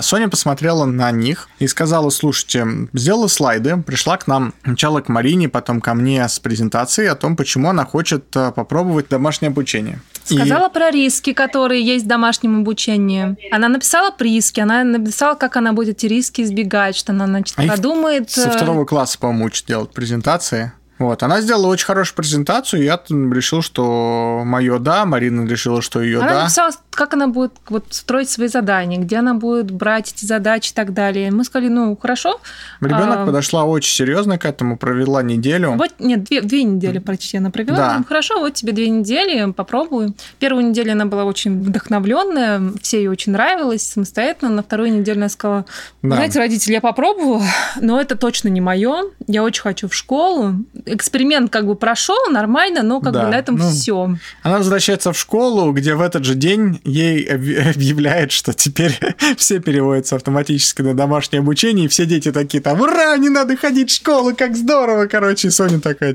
Соня посмотрела на них и сказала: слушайте, сделала слайды, пришла к нам сначала к Марине, потом ко мне с презентацией о том, почему она хочет попробовать домашнее обучение. Сказала про риски, которые есть в домашнем обучении. Она написала про риски, она написала, как она будет эти риски избегать, что она, значит, подумает. Со 2 класса, по-моему, учат делать презентации. Вот, она сделала очень хорошую презентацию, и я решил, что моё да, Марина решила, что её да. Она написала, как она будет строить свои задания, где она будет брать эти задачи и так далее. Мы сказали: ну, хорошо. Ребенок подошла очень серьезно к этому, провела неделю. Вот, нет, 2 недели почти она провела. Да. Говорим: хорошо, вот тебе 2 недели, попробуй. 1-ю неделю она была очень вдохновленная, все ей очень нравилось, самостоятельно. На 2-ю неделю она сказала: знаете, родители, я попробовала, но это точно не мое, я очень хочу в школу. Эксперимент прошел нормально, но на этом все. Она возвращается в школу, где в этот же день ей объявляют, что теперь все переводятся автоматически на домашнее обучение, и все дети такие ура, не надо ходить в школу, как здорово, короче. И Соня такая,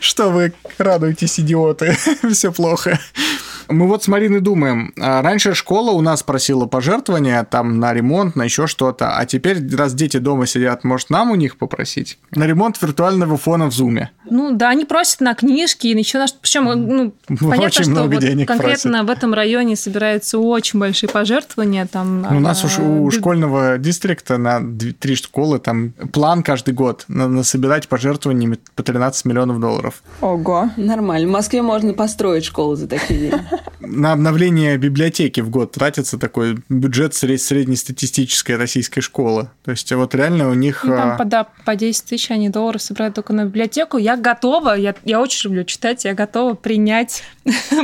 что вы радуетесь, идиоты, все плохо. Мы вот с Мариной думаем, раньше школа у нас просила пожертвования на ремонт, на еще что-то, а теперь, раз дети дома сидят, может, нам у них попросить? На ремонт виртуального фона в Зуме. Ну да, они просят на книжки, и еще на что. Причем, понятно, очень что много денег конкретно просят. В этом районе собираются очень большие пожертвования. У нас у школьного дистрикта на 3 школы план каждый год насобирать пожертвованиями по $13 миллионов. Ого, нормально. В Москве можно построить школу за такие деньги. На обновление библиотеки в год тратится такой бюджет среднестатистической российской школы. То есть вот реально у них... по $10 тысяч они долларов собирают только на библиотеку. Я готова, я очень люблю читать, я готова принять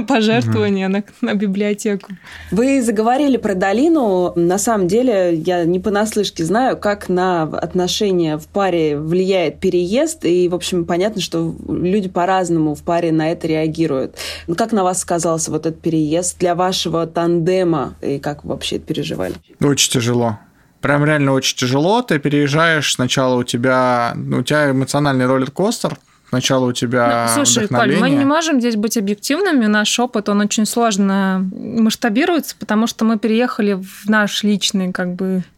пожертвования на библиотеку. Вы заговорили про долину. На самом деле, я не понаслышке знаю, как на отношения в паре влияет переезд. И, в общем, понятно, что люди по-разному в паре на это реагируют. Но как на вас сказался этот переезд для вашего тандема, и как вы вообще это переживали? Очень тяжело. Прям реально очень тяжело. Ты переезжаешь, сначала у тебя эмоциональный роллер-костер, сначала у тебя вдохновение. Коль, мы не можем здесь быть объективными. Наш опыт, он очень сложно масштабируется, потому что мы переехали в наш личный,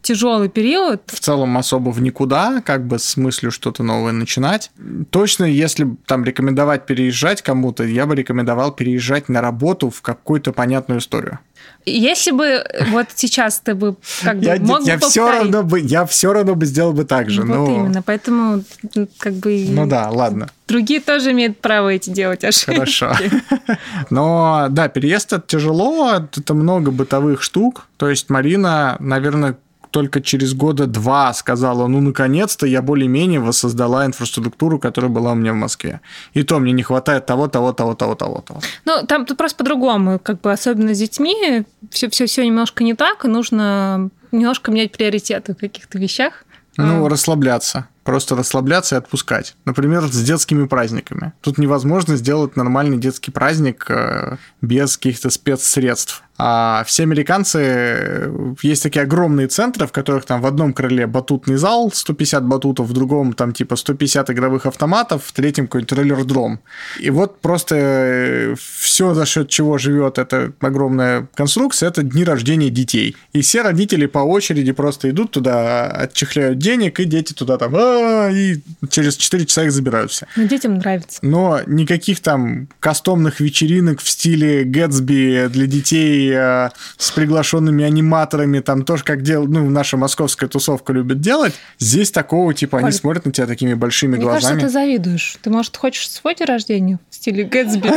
тяжелый период. В целом особо в никуда, с мыслью что-то новое начинать. Точно, если рекомендовать переезжать кому-то, я бы рекомендовал переезжать на работу в какую-то понятную историю. Если бы сейчас ты бы мог бы повторить. Я все равно бы сделал бы так же. Именно, поэтому ладно. Другие тоже имеют право эти делать ошибки. Хорошо. Но да, переезд – это тяжело, это много бытовых штук. То есть Марина, наверное, только через 2 года сказала: наконец-то я более-менее воссоздала инфраструктуру, которая была у меня в Москве. И то мне не хватает того. Там просто по-другому, особенно с детьми, все немножко не так, и нужно немножко менять приоритеты в каких-то вещах. Расслабляться. просто расслабляться и отпускать. Например, с детскими праздниками. Тут невозможно сделать нормальный детский праздник без каких-то спецсредств. А все американцы, есть такие огромные центры, в которых там в одном крыле батутный зал, 150 батутов, в другом там типа 150 игровых автоматов, в третьем какой-нибудь роллердром. И вот просто все, за счет чего живет эта огромная конструкция, это дни рождения детей. И все родители по очереди просто идут туда, отчехляют денег, и дети туда там, и через 4 часа их забирают все. Но детям нравится. Но никаких там кастомных вечеринок в стиле Гэтсби для детей с приглашенными аниматорами, там тоже, как делают, ну, наша московская тусовка любит делать. Здесь такого, типа, Оль, они смотрят на тебя такими большими глазами. Мне кажется, ты завидуешь. Ты, может, хочешь свой день рождения в стиле Гэтсби?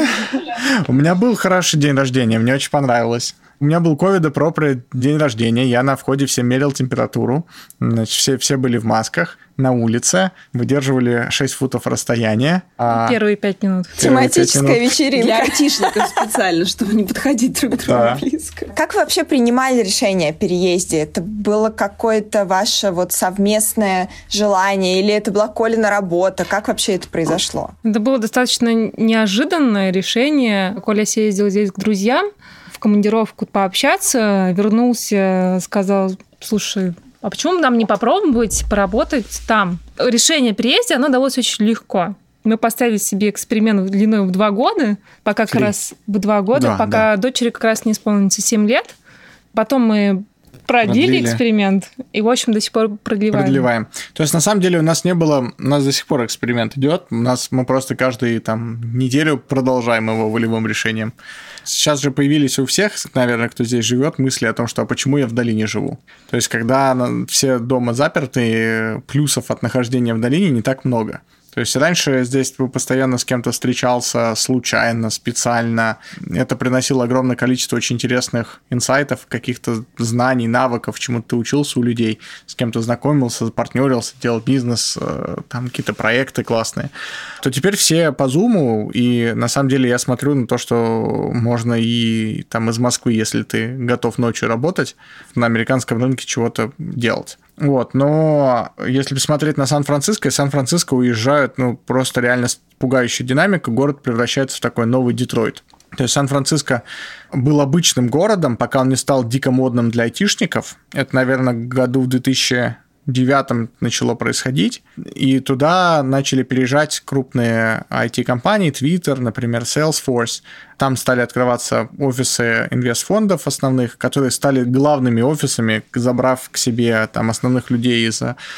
У меня был хороший день рождения, мне очень понравилось. У меня был ковид-апроприэйт день рождения, я на входе всем мерил температуру, значит, все были в масках, на улице, выдерживали 6 футов расстояния. Первые 5 минут. Тематическая вечеринка. Для айтишников специально, чтобы не подходить друг к другу близко. Как вы вообще принимали решение о переезде? Это было какое-то ваше вот совместное желание, или это была Колина работа? Как вообще это произошло? Это было достаточно неожиданное решение. Коля съездил здесь к друзьям, командировку пообщаться, вернулся, сказал: слушай, а почему нам не попробовать поработать там? Решение переезда, оно далось очень легко. Мы поставили себе эксперимент длиной в 2 года, пока как раз в 2 года, пока дочери как раз не исполнится 7 лет. Потом мы продлили эксперимент, и, в общем, до сих пор продлеваем. То есть, на самом деле, у нас до сих пор эксперимент идет, мы просто каждую там неделю продолжаем его волевым решением. Сейчас же появились у всех, наверное, кто здесь живет, мысли о том, что а почему я вдали не живу. То есть, когда все дома заперты, плюсов от нахождения в долине не так много. То есть раньше здесь ты постоянно с кем-то встречался случайно, специально. Это приносило огромное количество очень интересных инсайтов, каких-то знаний, навыков, чему ты учился у людей, с кем-то знакомился, партнерился, делал бизнес, там какие-то проекты классные. То теперь все по Zoom, и на самом деле я смотрю на то, что можно и там из Москвы, если ты готов ночью работать, на американском рынке чего-то делать. Вот, но если посмотреть на Сан-Франциско, из Сан-Франциско уезжают, ну, просто реально пугающая динамика, город превращается в такой новый Детройт. То есть Сан-Франциско был обычным городом, пока он не стал дико модным для айтишников. Это, наверное, году в 2009 начало происходить, и туда начали переезжать крупные IT-компании, Twitter, например, Salesforce. Там стали открываться офисы инвестфондов основных, которые стали главными офисами, забрав к себе там основных людей.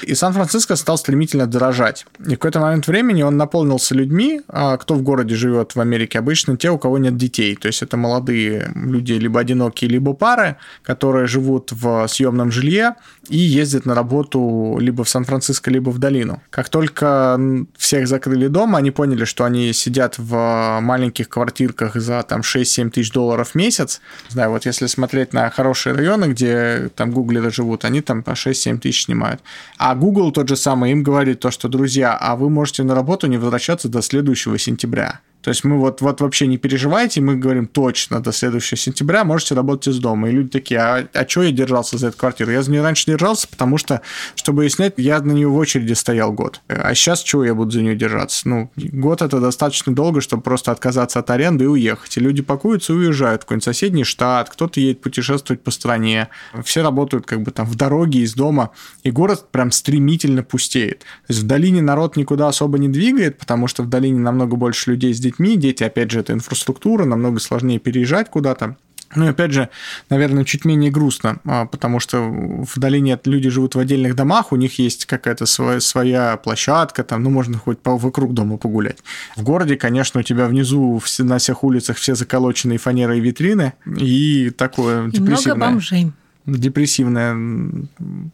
И Сан-Франциско стал стремительно дорожать. И в какой-то момент времени он наполнился людьми, кто в городе живет в Америке, обычно те, у кого нет детей. То есть это молодые люди, либо одинокие, либо пары, которые живут в съемном жилье и ездят на работу либо в Сан-Франциско, либо в долину. Как только всех закрыли дома, они поняли, что они сидят в маленьких квартирках за там 6-7 тысяч долларов в месяц. Знаю, вот если смотреть на хорошие районы, где там гуглеры живут, они там по 6-7 тысяч снимают. А Google тот же самый им говорит то, что, друзья, а вы можете на работу не возвращаться до следующего сентября. То есть мы вот вообще не переживайте, мы говорим точно, до следующего сентября можете работать из дома. И люди такие: а чё я держался за эту квартиру? Я за нее раньше держался, потому что, чтобы ее снять, я на нее в очереди стоял год. А сейчас чего я буду за нее держаться? Ну, год — это достаточно долго, чтобы просто отказаться от аренды и уехать. И люди пакуются и уезжают в какой-нибудь соседний штат, кто-то едет путешествовать по стране. Все работают как бы там в дороге, из дома. И город прям стремительно пустеет. То есть в долине народ никуда особо не двигает, потому что в долине намного больше людей с детьми, дети, опять же, это инфраструктура, намного сложнее переезжать куда-то. Ну и опять же, наверное, чуть менее грустно, потому что в долине люди живут в отдельных домах, у них есть какая-то своя площадка, там, ну, можно хоть вокруг дома погулять. В городе, конечно, у тебя внизу на всех улицах все заколоченные фанеры и витрины, и такое депрессивное. Много бомжей. Депрессивное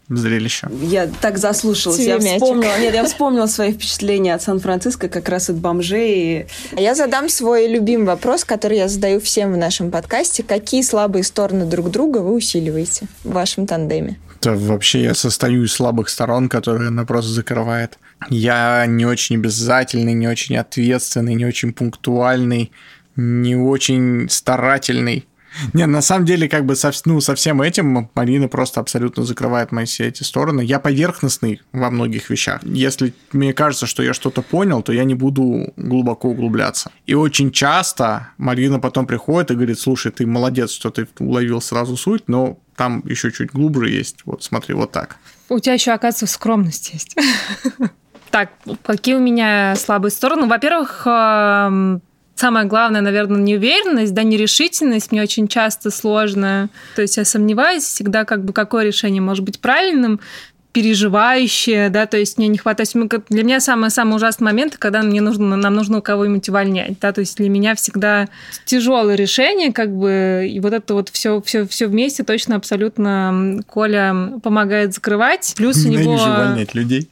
зрелище. Я так заслушалась. Я вспомнила свои впечатления от Сан-Франциско, как раз от бомжей. Я задам свой любимый вопрос, который я задаю всем в нашем подкасте. Какие слабые стороны друг друга вы усиливаете в вашем тандеме? Да, вообще я состою из слабых сторон, которые она просто закрывает. Я не очень обязательный, не очень ответственный, не очень пунктуальный, не очень старательный. Не, на самом деле, как бы со всем этим Марина просто абсолютно закрывает мои все эти стороны. Я поверхностный во многих вещах. Если мне кажется, что я что-то понял, то я не буду глубоко углубляться. И очень часто Марина потом приходит и говорит: слушай, ты молодец, что ты уловил сразу суть, но там еще чуть глубже есть. Вот смотри, вот так. У тебя еще, оказывается, скромность есть. Так, какие у меня слабые стороны? Во-первых, самое главное, наверное, неуверенность, да, нерешительность. Мне очень часто сложно. То есть я сомневаюсь всегда, как бы, какое решение может быть правильным, переживающее, да, то есть мне не хватает. Для меня самый-самый ужасный момент, когда нам нужно кого-нибудь увольнять, да, то есть для меня всегда тяжелое решение, как бы, и вот это вот все вместе точно абсолютно Коля помогает закрывать. Плюс у него... Ненавижу увольнять людей.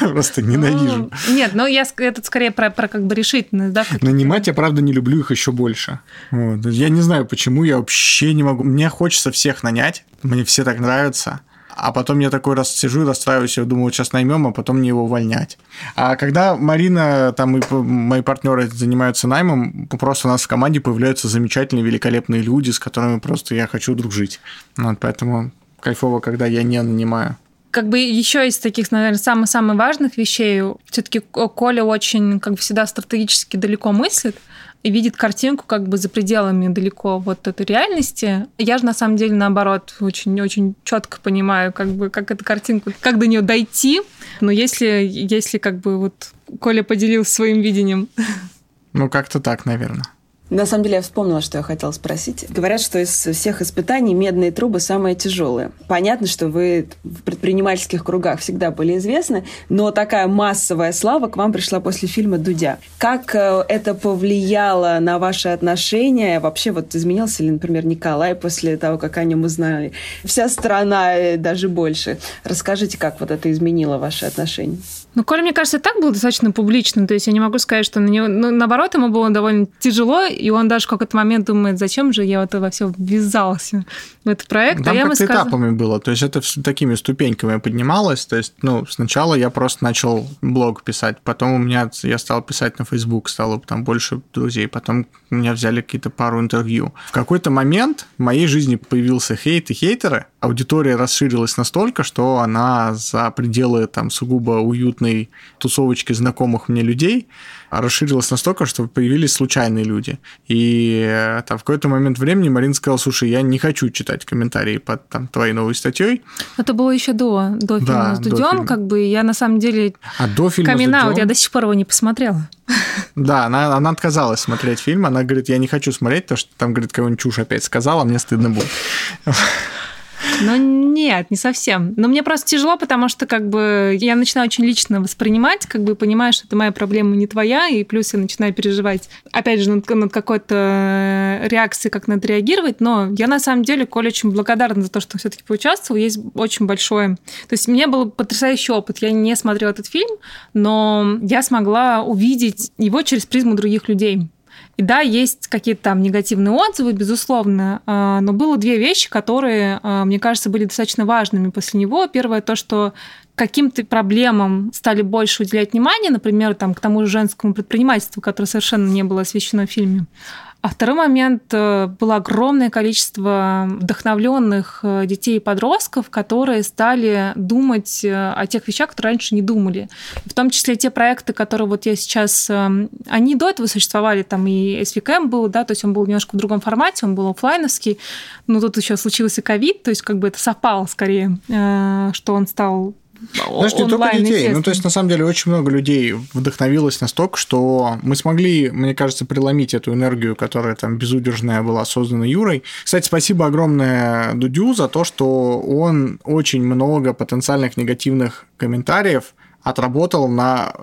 Просто ненавижу. Нет, но я это скорее про как бы решительность, да. Нанимать я, правда, не люблю их еще больше. Я не знаю, почему я вообще не могу. Мне хочется всех нанять, мне все так нравятся. А потом я такой раз сижу и расстраиваюсь, я думаю, вот сейчас наймем, а потом мне его увольнять. А когда Марина там и мои партнеры занимаются наймом, просто у нас в команде появляются замечательные, великолепные люди, с которыми просто я хочу дружить. Вот, поэтому кайфово, когда я не нанимаю. Как бы еще из таких, наверное, самых-самых важных вещей, все-таки Коля очень, как бы всегда, стратегически далеко мыслит и видит картинку как бы за пределами далеко вот этой реальности. Я же, на самом деле, наоборот, очень-очень четко понимаю, как бы, как эту картинку, как до нее дойти. Но если как бы вот Коля поделился своим видением. Ну, как-то так, наверное. На самом деле я вспомнила, что я хотела спросить. Говорят, что из всех испытаний медные трубы самые тяжелые. Понятно, что вы в предпринимательских кругах всегда были известны, но такая массовая слава к вам пришла после фильма «Дудя». Как это повлияло на ваши отношения? Вообще, вот изменился ли, например, Николай после того, как о нем узнали? Вся страна, даже больше. Расскажите, как вот это изменило ваши отношения? Ну, Коля, мне кажется, так был достаточно публично. То есть я не могу сказать, что на него... Ну, наоборот, ему было довольно тяжело, и он даже в какой-то момент думает, зачем же я вот во все ввязался в этот проект. Там как-то этапами было. То есть это такими ступеньками поднималось. То есть, ну, сначала я просто начал блог писать, потом я стал писать на Facebook, стало там больше друзей, потом меня взяли какие-то пару интервью. В какой-то момент в моей жизни появился хейт и хейтеры. Аудитория расширилась настолько, что она за пределы там сугубо уютной тусовочки знакомых мне людей расширилась настолько, что появились случайные люди. И там в какой-то момент времени Марина сказала: слушай, я не хочу читать комментарии под там твоей новой статьей. Это было еще до фильма с Дудем, как бы я на самом деле... А до фильма камин-аут, я до сих пор его не посмотрела. Да, она отказалась смотреть фильм, она говорит, я не хочу смотреть, потому что там, говорит, кого-нибудь чушь опять сказала, мне стыдно будет. Но нет, не совсем. Но мне просто тяжело, потому что как бы я начинаю очень лично воспринимать, как бы понимаю, что это моя проблема, не твоя, и плюс я начинаю переживать, опять же, над какой-то реакцией, как надо реагировать. Но я на самом деле, Коля, очень благодарна за то, что все-таки поучаствовал. Есть очень большое... То есть у меня был потрясающий опыт. Я не смотрела этот фильм, но я смогла увидеть его через призму других людей. И да, есть какие-то там негативные отзывы, безусловно, но было две вещи, которые, мне кажется, были достаточно важными после него. Первое, то, что каким-то проблемам стали больше уделять внимание, например, там, к тому же женскому предпринимательству, которое совершенно не было освещено в фильме. А второй момент, было огромное количество вдохновленных детей и подростков, которые стали думать о тех вещах, которые раньше не думали. В том числе те проекты, которые вот я сейчас... Они до этого существовали, там и SVCamp был, да, то есть он был немножко в другом формате, он был офлайновский, но тут еще случился ковид, то есть как бы это совпало скорее, что он стал... Знаешь, не только детей. Ну, то есть, на самом деле, очень много людей вдохновилось настолько, что мы смогли, мне кажется, преломить эту энергию, которая там безудержная была создана Юрой. Кстати, спасибо огромное Дудю за то, что он очень много потенциальных негативных комментариев отработал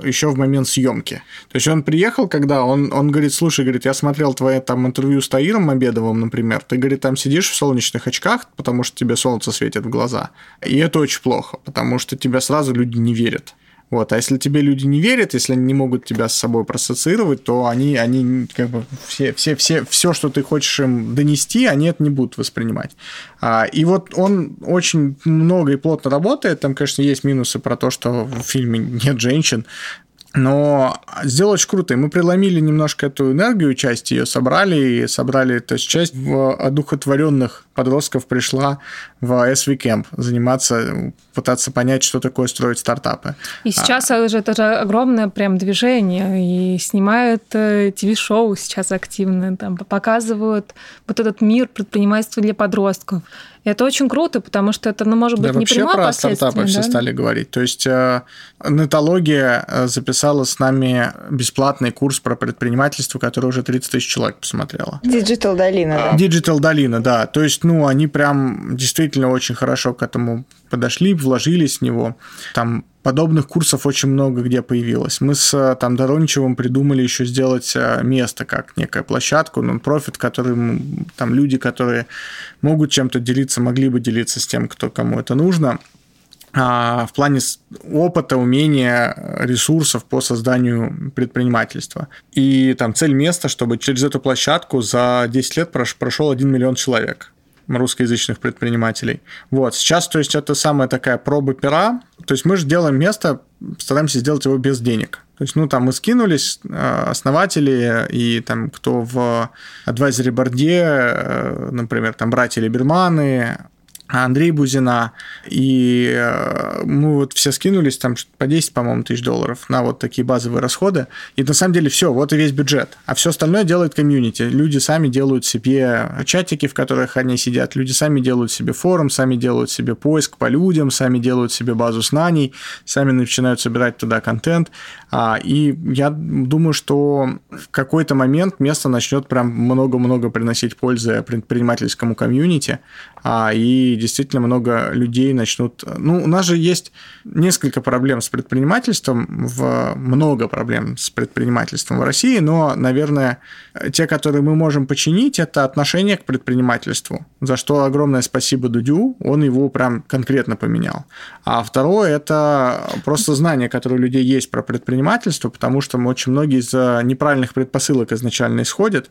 еще в момент съемки. То есть он приехал, когда он говорит, слушай, говорит, я смотрел твое там интервью с Таиром Мамедовым, например, ты, говорит, там сидишь в солнечных очках, потому что тебе солнце светит в глаза. И это очень плохо, потому что тебя сразу люди не верят. Вот. А если тебе люди не верят, если они не могут тебя с собой проассоциировать, то они как бы все, что ты хочешь им донести, они это не будут воспринимать. И вот он очень много и плотно работает. Там, конечно, есть минусы про то, что в фильме нет женщин. Но сделал очень круто. И мы преломили немножко эту энергию, часть ее собрали. И собрали, то есть часть одухотворенных подростков пришла в SV Camp заниматься, пытаться понять, что такое строить стартапы. И сейчас же это же огромное прям движение. И снимают телешоу сейчас активно. Там показывают вот этот мир предпринимательства для подростков. И это очень круто, потому что это, ну, может быть, да, не прямое последствие. Вообще про стартапы все стали говорить. То есть Нетология записала с нами бесплатный курс про предпринимательство, который уже 30 тысяч человек посмотрело. Digital Dolina, да. Digital Dolina, да. То есть, ну, они прям действительно очень хорошо к этому подошли, вложились в него. Там подобных курсов очень много где появилось. Мы с там Дороничевым придумали еще сделать место, как некую площадку, нон-профит, который там люди, которые могут чем-то делиться, могли бы делиться с тем, кто, кому это нужно. В плане опыта, умения, ресурсов по созданию предпринимательства. И там цель места, чтобы через эту площадку за 10 лет прошел 1 миллион человек русскоязычных предпринимателей. Вот. Сейчас, то есть, это самая такая проба пера. То есть, мы же делаем место, стараемся сделать его без денег. То есть, ну, там мы скинулись, основатели и там кто в адвайзери-борде, например, там братья Либерманы, Андрей Бузина, и мы вот все скинулись, там по 10, по-моему, тысяч долларов на вот такие базовые расходы, и на самом деле все, вот и весь бюджет, а все остальное делает комьюнити, люди сами делают себе чатики, в которых они сидят, люди сами делают себе форум, сами делают себе поиск по людям, сами делают себе базу знаний, сами начинают собирать туда контент, и я думаю, что в какой-то момент место начнет прям много-много приносить пользы предпринимательскому комьюнити, и действительно много людей начнут... Ну, у нас же есть несколько проблем с предпринимательством, много проблем с предпринимательством в России, но, наверное, те, которые мы можем починить, это отношение к предпринимательству, за что огромное спасибо Дудю, он его прям конкретно поменял. А второе – это просто знание, которое у людей есть про предпринимательство, потому что очень многие из неправильных предпосылок изначально исходят,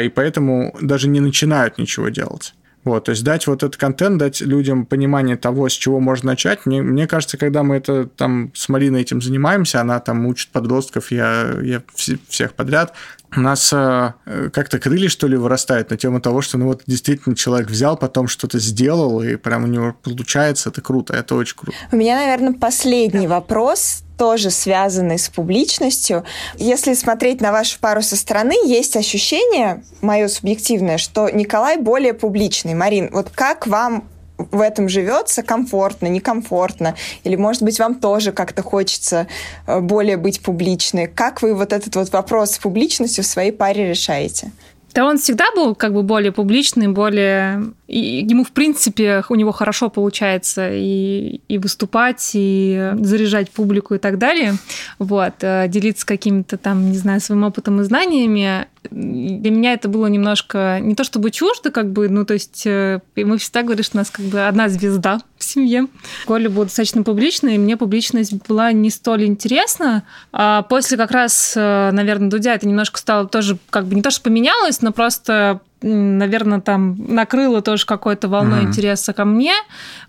и поэтому даже не начинают ничего делать. Вот, то есть дать вот этот контент, дать людям понимание того, с чего можно начать. Мне кажется, когда мы это там с Мариной этим занимаемся, она там учит подростков, я всех подряд, у нас как-то крылья, что ли, вырастают на тему того, что ну вот действительно человек взял, потом что-то сделал, и прям у него получается, это круто, это очень круто. У меня, наверное, последний вопрос, тоже связанный с публичностью. Если смотреть на вашу пару со стороны, есть ощущение, мое субъективное, что Николай более публичный. Марин, вот как вам в этом живется? Комфортно, некомфортно? Или, может быть, вам тоже как-то хочется более быть публичной? Как вы вот этот вот вопрос с публичностью в своей паре решаете? Да он всегда был как бы более публичный, более... И ему, в принципе, у него хорошо получается и выступать, и заряжать публику и так далее. Вот. Делиться каким-то там, не знаю, своим опытом и знаниями. Для меня это было немножко не то чтобы чуждо, как бы, ну, то есть мы всегда говорим, что у нас как бы одна звезда в семье. Коля был достаточно публичный, и мне публичность была не столь интересна. А после как раз, наверное, Дудя это немножко стало тоже, как бы не то что поменялось, но просто... наверное, там накрыло тоже какой-то волной интереса ко мне,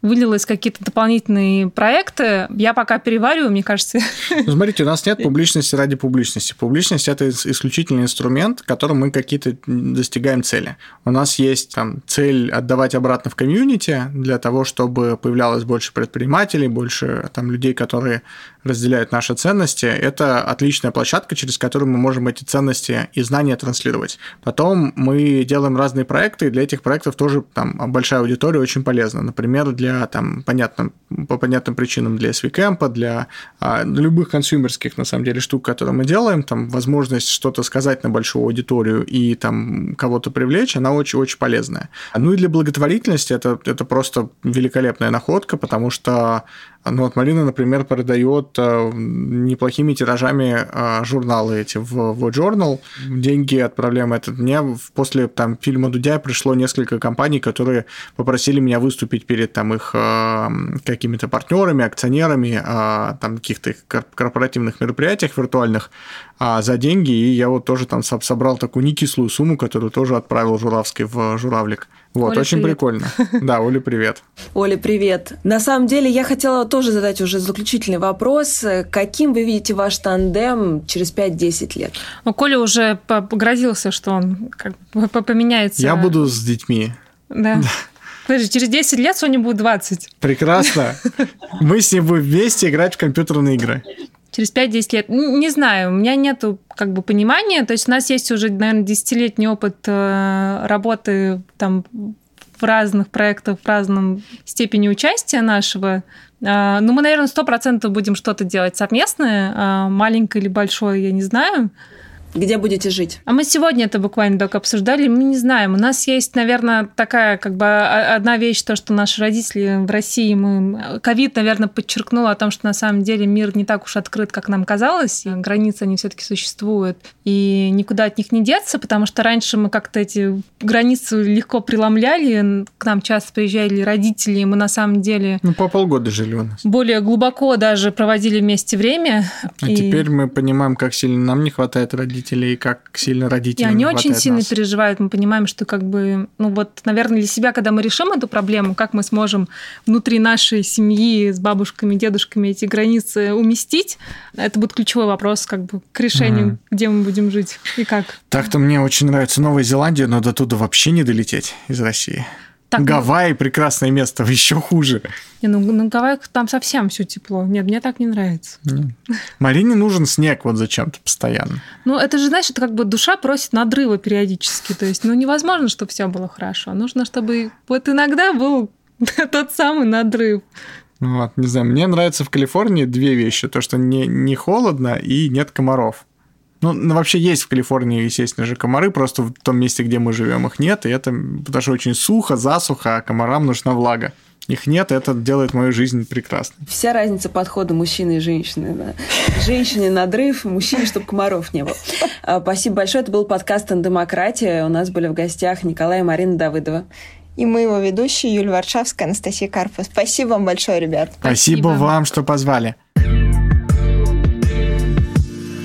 вылилось какие-то дополнительные проекты. Я пока перевариваю, мне кажется. Ну, смотрите, у нас нет публичности ради публичности. Публичность – это исключительный инструмент, которым мы какие-то достигаем цели. У нас есть там цель отдавать обратно в комьюнити для того, чтобы появлялось больше предпринимателей, больше там людей, которые разделяют наши ценности. Это отличная площадка, через которую мы можем эти ценности и знания транслировать. Потом мы делаем разные проекты, и для этих проектов тоже там большая аудитория очень полезна. Например, для там, по понятным причинам для SV Camp, для любых консюмерских, на самом деле, штук, которые мы делаем, там возможность что-то сказать на большую аудиторию и там кого-то привлечь, она очень-очень полезная. Ну и для благотворительности это просто великолепная находка, потому что ну, вот Марина, например, продает неплохими тиражами журналы эти в WordJournal. Деньги отправляем это. Мне после там, фильма Дудя пришло несколько компаний, которые попросили меня выступить перед там, их какими-то партнерами, акционерами, там, каких-то их корпоративных мероприятиях виртуальных за деньги. И я вот тоже там собрал такую некислую сумму, которую тоже отправил Журавский в «Журавлик». Вот, Оля, очень привет. Прикольно. Да, Оля, привет. Оля, привет. На самом деле, я хотела тоже тоже задать уже заключительный вопрос. Каким вы видите ваш тандем через 5-10 лет? Ну, Коля уже погрозился, что он поменяется. Я буду с детьми. Да. Подожди, через 10 лет Соне будет 20. Прекрасно. Мы с ним будем вместе играть в компьютерные игры. Через 5-10 лет. Не знаю, у меня нету понимания. То есть у нас есть уже, наверное, 10-летний опыт работы там в разных проектах, в разном степени участия нашего. Ну, мы, наверное, 100% будем что-то делать совместное, маленькое или большое, я не знаю. Где будете жить? А мы сегодня это буквально только обсуждали, мы не знаем. У нас есть, наверное, такая одна вещь, то, что наши родители в России, ковид, наверное, подчеркнул о том, что на самом деле мир не так уж открыт, как нам казалось, и границы, они все-таки существуют, и никуда от них не деться, потому что раньше мы как-то эти границы легко преломляли, к нам часто приезжали родители, и мы на самом деле... по полгода жили у нас. Более глубоко даже проводили вместе время. А теперь мы понимаем, как сильно нам не хватает родителей. И как сильно родители. И они очень сильно переживают. Мы понимаем, что наверное, для себя, когда мы решим эту проблему, как мы сможем внутри нашей семьи с бабушками, дедушками эти границы уместить, это будет ключевой вопрос к решению, где мы будем жить и как. Так-то мне очень нравится Новая Зеландия, но до туда вообще не долететь из России. Гавайи прекрасное место, еще хуже. На Гавайях там совсем все тепло. Нет, мне так не нравится. Марине нужен снег зачем-то постоянно. Ну, это же, знаешь, это душа просит надрыва периодически. То есть, невозможно, чтобы все было хорошо. Нужно, чтобы иногда был тот самый надрыв. Не знаю, мне нравится в Калифорнии две вещи. То, что не холодно и нет комаров. Вообще есть в Калифорнии, естественно же, комары, просто в том месте, где мы живем, их нет, и это потому что очень сухо, засуха, а комарам нужна влага. Их нет, и это делает мою жизнь прекрасной. Вся разница подхода мужчины и женщины. Да. Женщине надрыв, мужчине, чтобы комаров не было. Спасибо большое. Это был подкаст «Тандемократия». У нас были в гостях Николай и Марина Давыдова. И мы его ведущие, Юлия Варшавская, Анастасия Карпова. Спасибо вам большое, ребят. Спасибо вам, что позвали.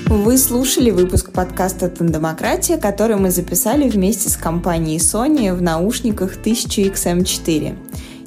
Вы слушали выпуск подкаста «Тандемократия», который мы записали вместе с компанией Sony в наушниках 1000XM4.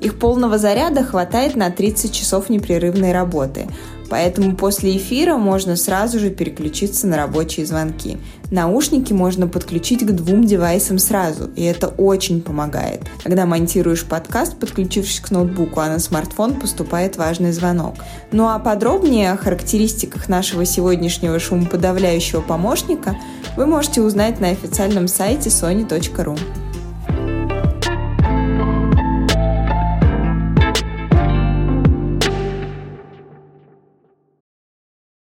Их полного заряда хватает на 30 часов непрерывной работы, поэтому после эфира можно сразу же переключиться на рабочие звонки. Наушники можно подключить к 2 девайсам сразу, и это очень помогает. Когда монтируешь подкаст, подключившись к ноутбуку, а на смартфон поступает важный звонок. Ну а подробнее о характеристиках нашего сегодняшнего шумоподавляющего помощника вы можете узнать на официальном сайте sony.ru.